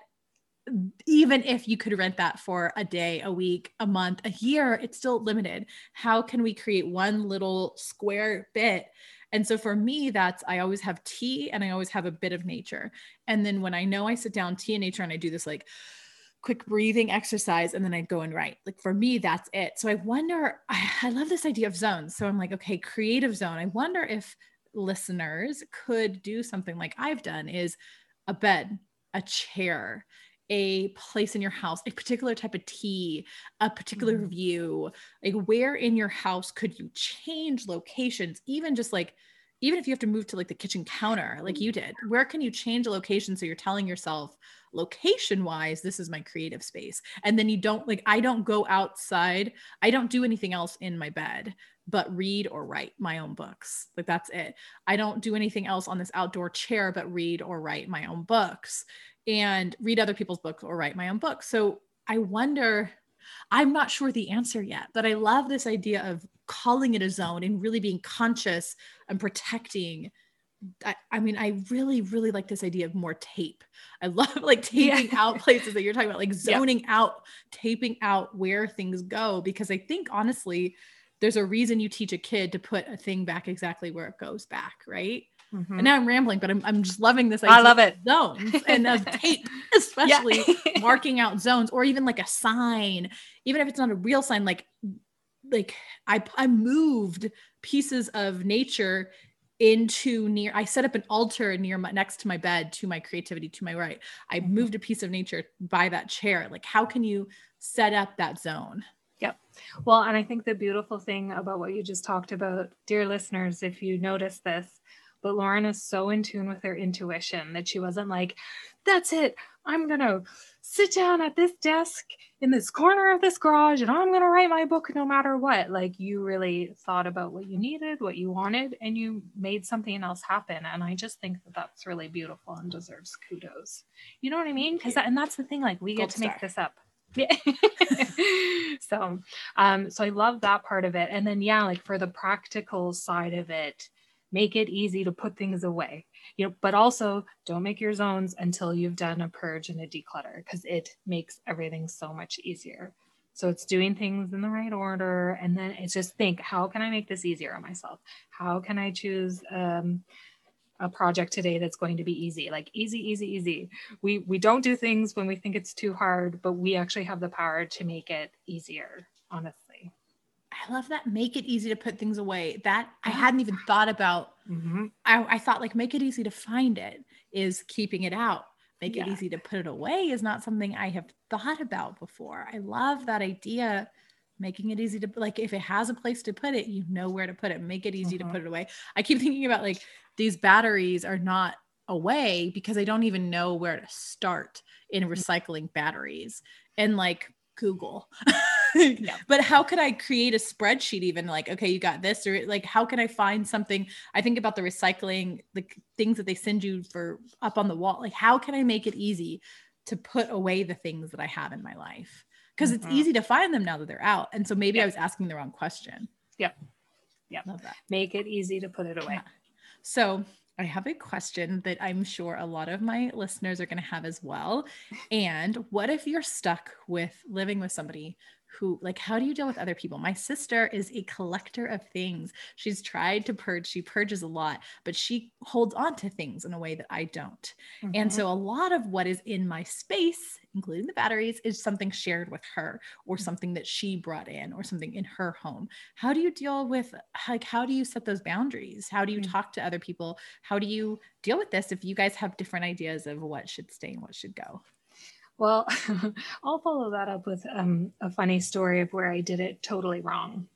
even if you could rent that for a day, a week, a month, a year, it's still limited. How can we create one little square bit? And so for me, that's, I always have tea and I always have a bit of nature. And then when I know I sit down, tea and nature, and I do this like quick breathing exercise, and then I'd go and write. Like for me, that's it. So I wonder, I, I love this idea of zones. So I'm like, okay, creative zone. I wonder if listeners could do something like I've done, is a bed, a chair, a place in your house, a particular type of tea, a particular mm-hmm. view, like where in your house could you change locations, even just like even if you have to move to like the kitchen counter, like you did, where can you change a location? So you're telling yourself location wise, this is my creative space. And then you don't like, I don't go outside. I don't do anything else in my bed, but read or write my own books. Like that's it. I don't do anything else on this outdoor chair, but read or write my own books and read other people's books or write my own books. So I wonder, I'm not sure the answer yet, but I love this idea of calling it a zone and really being conscious and protecting. I, I mean, I really, really like this idea of more tape. I love like taping yeah. out places that you're talking about, like zoning yeah. out, taping out where things go, because I think honestly, there's a reason you teach a kid to put a thing back exactly where it goes back. Right. Mm-hmm. And now I'm rambling, but I'm, I'm just loving this idea. I love it. Of zones and of tape, especially yeah. marking out zones, or even like a sign, even if it's not a real sign, like, like I, I moved pieces of nature into near, I set up an altar near my, next to my bed, to my creativity, to my right. I mm-hmm. moved a piece of nature by that chair. Like, how can you set up that zone? Yep. Well, and I think the beautiful thing about what you just talked about, dear listeners, if you notice this, but Lauren is so in tune with her intuition that she wasn't like, that's it. I'm going to sit down at this desk in this corner of this garage and I'm going to write my book no matter what. Like, you really thought about what you needed, what you wanted, and you made something else happen. And I just think that that's really beautiful and deserves kudos. You know what I mean? Cause that, and that's the thing, like we get to make this up. Yeah. so, um, so I love that part of it. And then, yeah, like for the practical side of it, make it easy to put things away, you know, but also don't make your zones until you've done a purge and a declutter, because it makes everything so much easier. So it's doing things in the right order. And then it's just think, how can I make this easier on myself? How can I choose, um, a project today that's going to be easy, like easy, easy, easy. We, we don't do things when we think it's too hard, but we actually have the power to make it easier, honestly. I love that. Make it easy to put things away. That I hadn't even thought about. Mm-hmm. I, I thought like, make it easy to find it is keeping it out. Make yeah. it easy to put it away is not something I have thought about before. I love that idea. Making it easy to, like, if it has a place to put it, you know where to put it. Make it easy mm-hmm. to put it away. I keep thinking about like these batteries are not away because I don't even know where to start in recycling batteries, and like Google. No. But how could I create a spreadsheet, even like, okay, you got this, or like, how can I find something? I think about the recycling, the things that they send you for up on the wall. Like, how can I make it easy to put away the things that I have in my life? Because mm-hmm. it's easy to find them now that they're out. And so maybe yeah. I was asking the wrong question. Yeah. Yeah. Love that. Make it easy to put it away. Yeah. So I have a question that I'm sure a lot of my listeners are going to have as well. And what if you're stuck with living with somebody who, like, how do you deal with other people? My sister is a collector of things. She's tried to purge. She purges a lot, but she holds on to things in a way that I don't. Mm-hmm. And so a lot of what is in my space, including the batteries, is something shared with her, or something that she brought in, or something in her home. How do you deal with, like, how do you set those boundaries? How do you mm-hmm. talk to other people? How do you deal with this if you guys have different ideas of what should stay and what should go? Well, I'll follow that up with um, a funny story of where I did it totally wrong.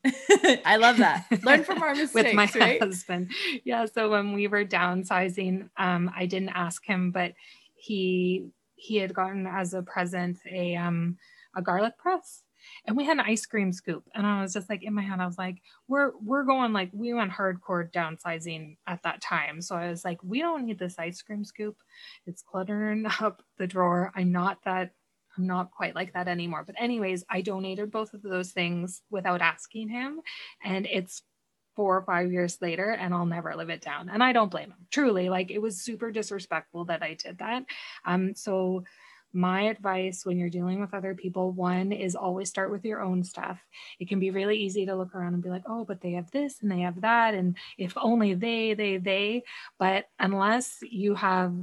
I love that. Learn from our mistakes. With my right? husband. Yeah. So when we were downsizing, um, I didn't ask him, but he, he had gotten as a present, a, um, a garlic press, and we had an ice cream scoop. And I was just like, in my head, I was like, we're, we're going like, we went hardcore downsizing at that time. So I was like, we don't need this ice cream scoop. It's cluttering up the drawer. I'm not that, I'm not quite like that anymore. But anyways, I donated both of those things without asking him. And it's four or five years later, and I'll never live it down. And I don't blame him. Truly. Like, it was super disrespectful that I did that. Um, so my advice when you're dealing with other people, one is always start with your own stuff. It can be really easy to look around and be like, oh, but they have this and they have that. And if only they, they, they, but unless you have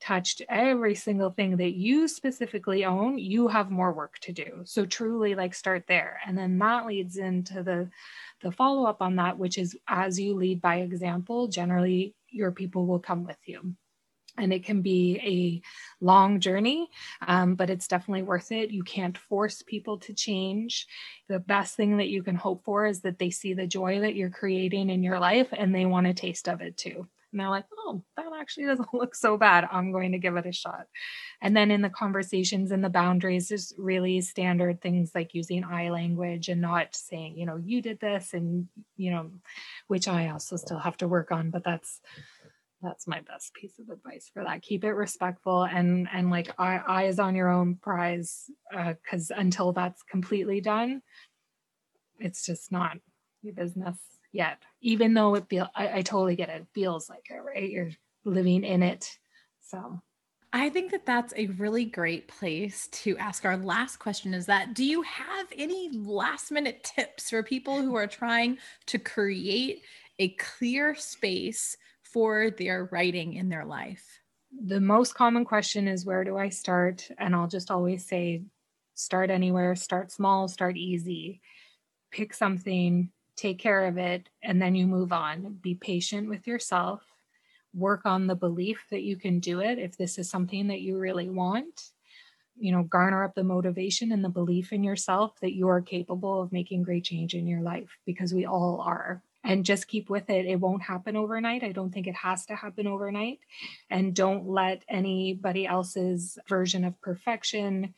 touched every single thing that you specifically own, you have more work to do. So truly, like, start there. And then that leads into the, the follow-up on that, which is as you lead by example, generally your people will come with you. And it can be a long journey, um, but it's definitely worth it. You can't force people to change. The best thing that you can hope for is that they see the joy that you're creating in your life and they want a taste of it too. And they're like, oh, that actually doesn't look so bad. I'm going to give it a shot. And then in the conversations and the boundaries, just really standard things like using I language and not saying, you know, you did this and, you know, which I also still have to work on, but that's, that's my best piece of advice for that. Keep it respectful and, and like eyes on your own prize. Uh, Cause until that's completely done, it's just not your business. Yet, even though it feels, I, I totally get it. It feels like it, right? You're living in it. So I think that that's a really great place to ask our last question is that, do you have any last minute tips for people who are trying to create a clear space for their writing in their life? The most common question is, where do I start? And I'll just always say, start anywhere, start small, start easy, pick something, take care of it, and then you move on. Be patient with yourself. Work on the belief that you can do it. If this is something that you really want, you know, garner up the motivation and the belief in yourself that you are capable of making great change in your life, because we all are. And just keep with it. It won't happen overnight. I don't think it has to happen overnight. And don't let anybody else's version of perfection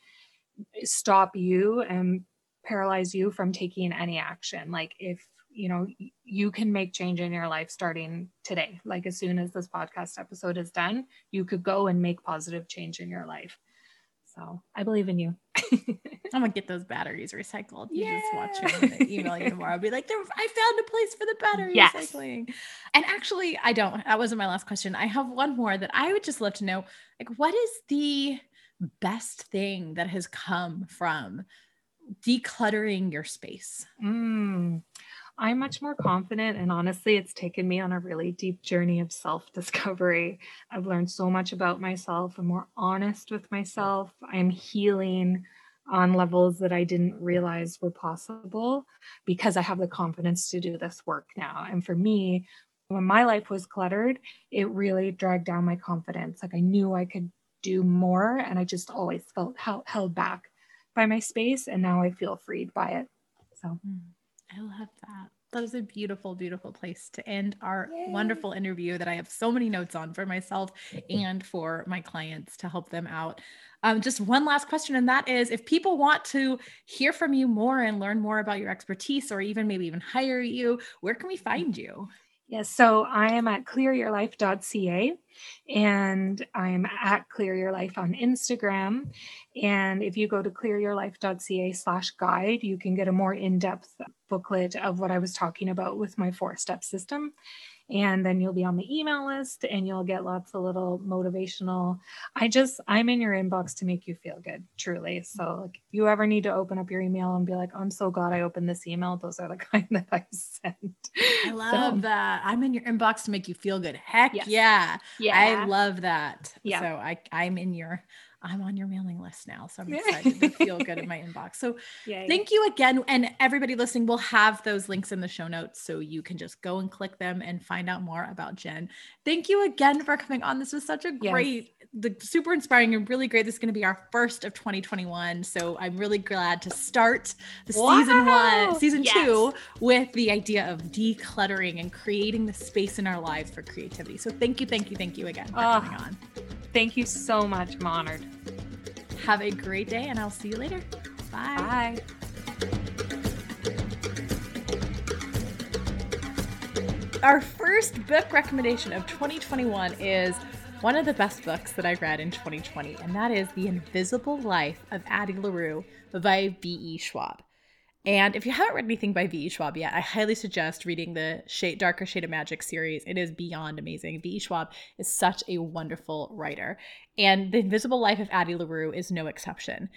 stop you and paralyze you from taking any action. Like, if you know, you can make change in your life starting today. Like, as soon as this podcast episode is done, you could go and make positive change in your life. So I believe in you. I'm gonna get those batteries recycled. You yeah. just watch it and email you tomorrow. I'll be like, I found a place for the battery yes. recycling. And actually, I don't. That wasn't my last question. I have one more that I would just love to know. Like, what is the best thing that has come from decluttering your space? Mm, I'm much more confident. And honestly, it's taken me on a really deep journey of self-discovery. I've learned so much about myself. I'm more honest with myself. I'm healing on levels that I didn't realize were possible because I have the confidence to do this work now. And for me, when my life was cluttered, it really dragged down my confidence. Like, I knew I could do more, and I just always felt held back by my space, and now I feel freed by it. So I love that. That is a beautiful, beautiful place to end our Yay. Wonderful interview that I have so many notes on for myself and for my clients to help them out. Um, just one last question, and that is, if people want to hear from you more and learn more about your expertise, or even maybe even hire you, where can we find you? Yes. So I am at clear your life dot c a, and I'm at clearyourlife on Instagram. And if you go to clear your life dot c a slash guide, you can get a more in-depth booklet of what I was talking about with my four-step system. And then you'll be on the email list, and you'll get lots of little motivational. I just, I'm in your inbox to make you feel good, truly. So like, if you ever need to open up your email and be like, I'm so glad I opened this email, those are the kind that I sent. I love so. that. I'm in your inbox to make you feel good. Heck yes. yeah. Yeah. I love that. Yeah. So I, I'm in your, I'm on your mailing list now. So I'm excited to feel good in my inbox. So Yay. Thank you again. And everybody listening, will have those links in the show notes, so you can just go and click them and find out more about Jen. Thank you again for coming on. This was such a great, yes. the, super inspiring and really great. This is going to be our first of twenty twenty-one. So I'm really glad to start the wow. season one, season yes. two with the idea of decluttering and creating the space in our lives for creativity. So thank you. Thank you. Thank you again for oh, coming on. Thank you so much. I'm honored. Have a great day, and I'll see you later. Bye. Bye. Our first book recommendation of twenty twenty-one is one of the best books that I read in twenty twenty, and that is The Invisible Life of Addie LaRue by V E. Schwab. And if you haven't read anything by V E. Schwab yet, I highly suggest reading the Shade, Darker Shade of Magic series. It is beyond amazing. V E. Schwab is such a wonderful writer. And The Invisible Life of Addie LaRue is no exception.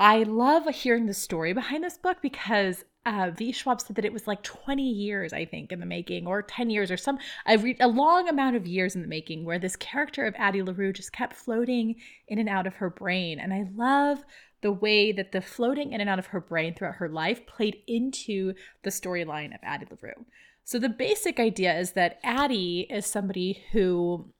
I love hearing the story behind this book because uh, V E. Schwab said that it was like twenty years, I think, in the making, or ten years or some, I read a long amount of years in the making, where this character of Addie LaRue just kept floating in and out of her brain. And I love the way that the floating in and out of her brain throughout her life played into the storyline of Addie LaRue. So the basic idea is that Addie is somebody who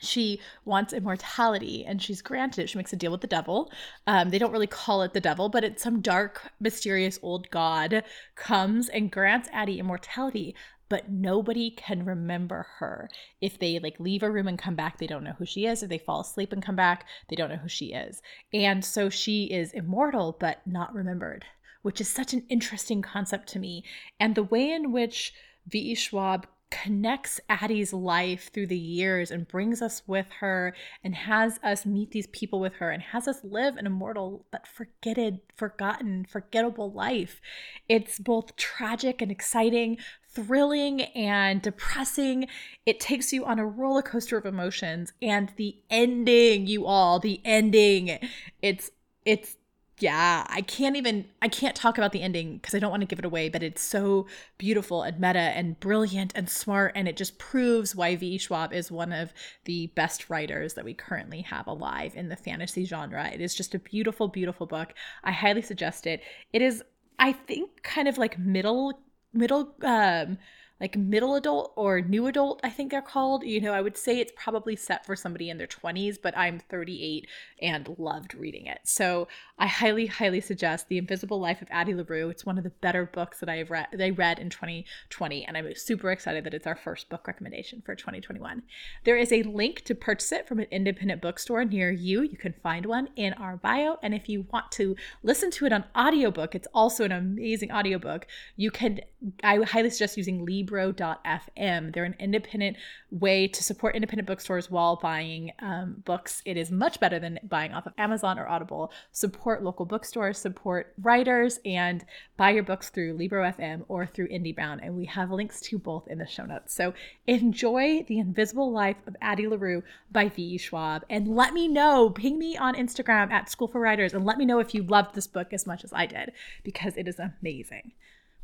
She wants immortality, and she's granted it. She makes a deal with the devil. Um, they don't really call it the devil, but it's some dark, mysterious old god comes and grants Addie immortality, but nobody can remember her. If they like leave a room and come back, they don't know who she is. If they fall asleep and come back, they don't know who she is. And so she is immortal, but not remembered, which is such an interesting concept to me. And the way in which V E. Schwab connects Addie's life through the years and brings us with her and has us meet these people with her and has us live an immortal but forgetted, forgotten, forgettable life. It's both tragic and exciting, thrilling and depressing. It takes you on a roller coaster of emotions. And the ending, you all, the ending, it's, it's, yeah, I can't even, I can't talk about the ending because I don't want to give it away, but it's so beautiful and meta and brilliant and smart, and it just proves why V E. Schwab is one of the best writers that we currently have alive in the fantasy genre. It is just a beautiful, beautiful book. I highly suggest it. It is, I think, kind of like middle, middle, um, like middle adult or new adult, I think they're called. You know, I would say it's probably set for somebody in their twenties, but I'm thirty-eight and loved reading it. So I highly, highly suggest The Invisible Life of Addie LaRue. It's one of the better books that I have read, that I read in twenty twenty, and I'm super excited that it's our first book recommendation for twenty twenty-one. There is a link to purchase it from an independent bookstore near you. You can find one in our bio, and if you want to listen to it on audiobook, it's also an amazing audiobook. You can, I highly suggest using Libro. Libro dot f m. They're an independent way to support independent bookstores while buying um, books. It is much better than buying off of Amazon or Audible. Support local bookstores, support writers, and buy your books through Libro dot f m or through IndieBound. And we have links to both in the show notes. So enjoy The Invisible Life of Addie LaRue by V E. Schwab. And let me know, ping me on Instagram at School for Writers, and let me know if you loved this book as much as I did, because it is amazing.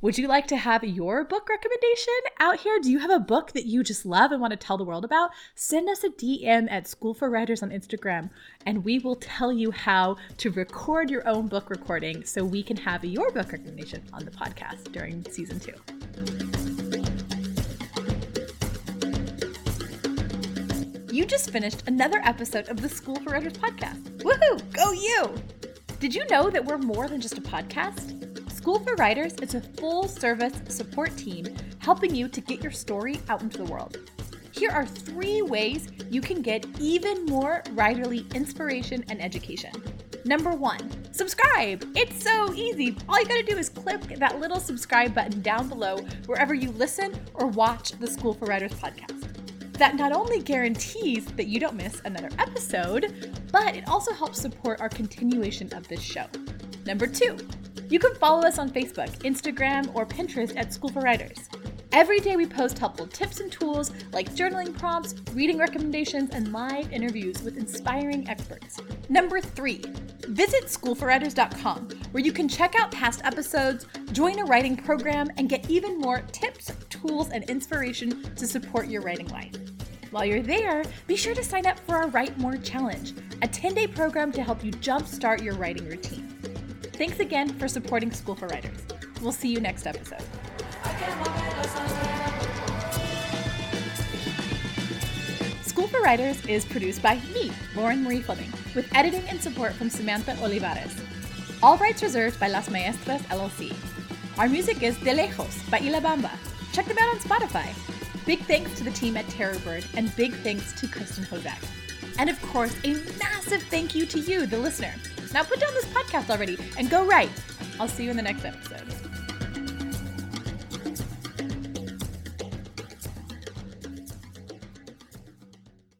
Would you like to have your book recommendation out here? Do you have a book that you just love and want to tell the world about? Send us a D M at School for Writers on Instagram, and we will tell you how to record your own book recording so we can have your book recommendation on the podcast during season two. You just finished another episode of the School for Writers podcast. Woohoo! Go you! Did you know that we're more than just a podcast? School for Writers is a full-service support team helping you to get your story out into the world. Here are three ways you can get even more writerly inspiration and education. Number one, subscribe. It's so easy. All you gotta do is click that little subscribe button down below wherever you listen or watch the School for Writers podcast. That not only guarantees that you don't miss another episode, but it also helps support our continuation of this show. Number two, you can follow us on Facebook, Instagram, or Pinterest at School for Writers. Every day we post helpful tips and tools like journaling prompts, reading recommendations, and live interviews with inspiring experts. Number three, visit school for writers dot com, where you can check out past episodes, join a writing program, and get even more tips, tools, and inspiration to support your writing life. While you're there, be sure to sign up for our Write More Challenge, a ten-day program to help you jumpstart your writing routine. Thanks again for supporting School for Writers. We'll see you next episode. School for Writers is produced by me, Lauren Marie Fleming, with editing and support from Samantha Olivares. All rights reserved by Las Maestras, L L C. Our music is De Lejos by Ilabamba. Check them out on Spotify. Big thanks to the team at Terrorbird, and big thanks to Kristen Hulbeck. And of course, a massive thank you to you, the listener. Now put down this podcast already and go write. I'll see you in the next episode.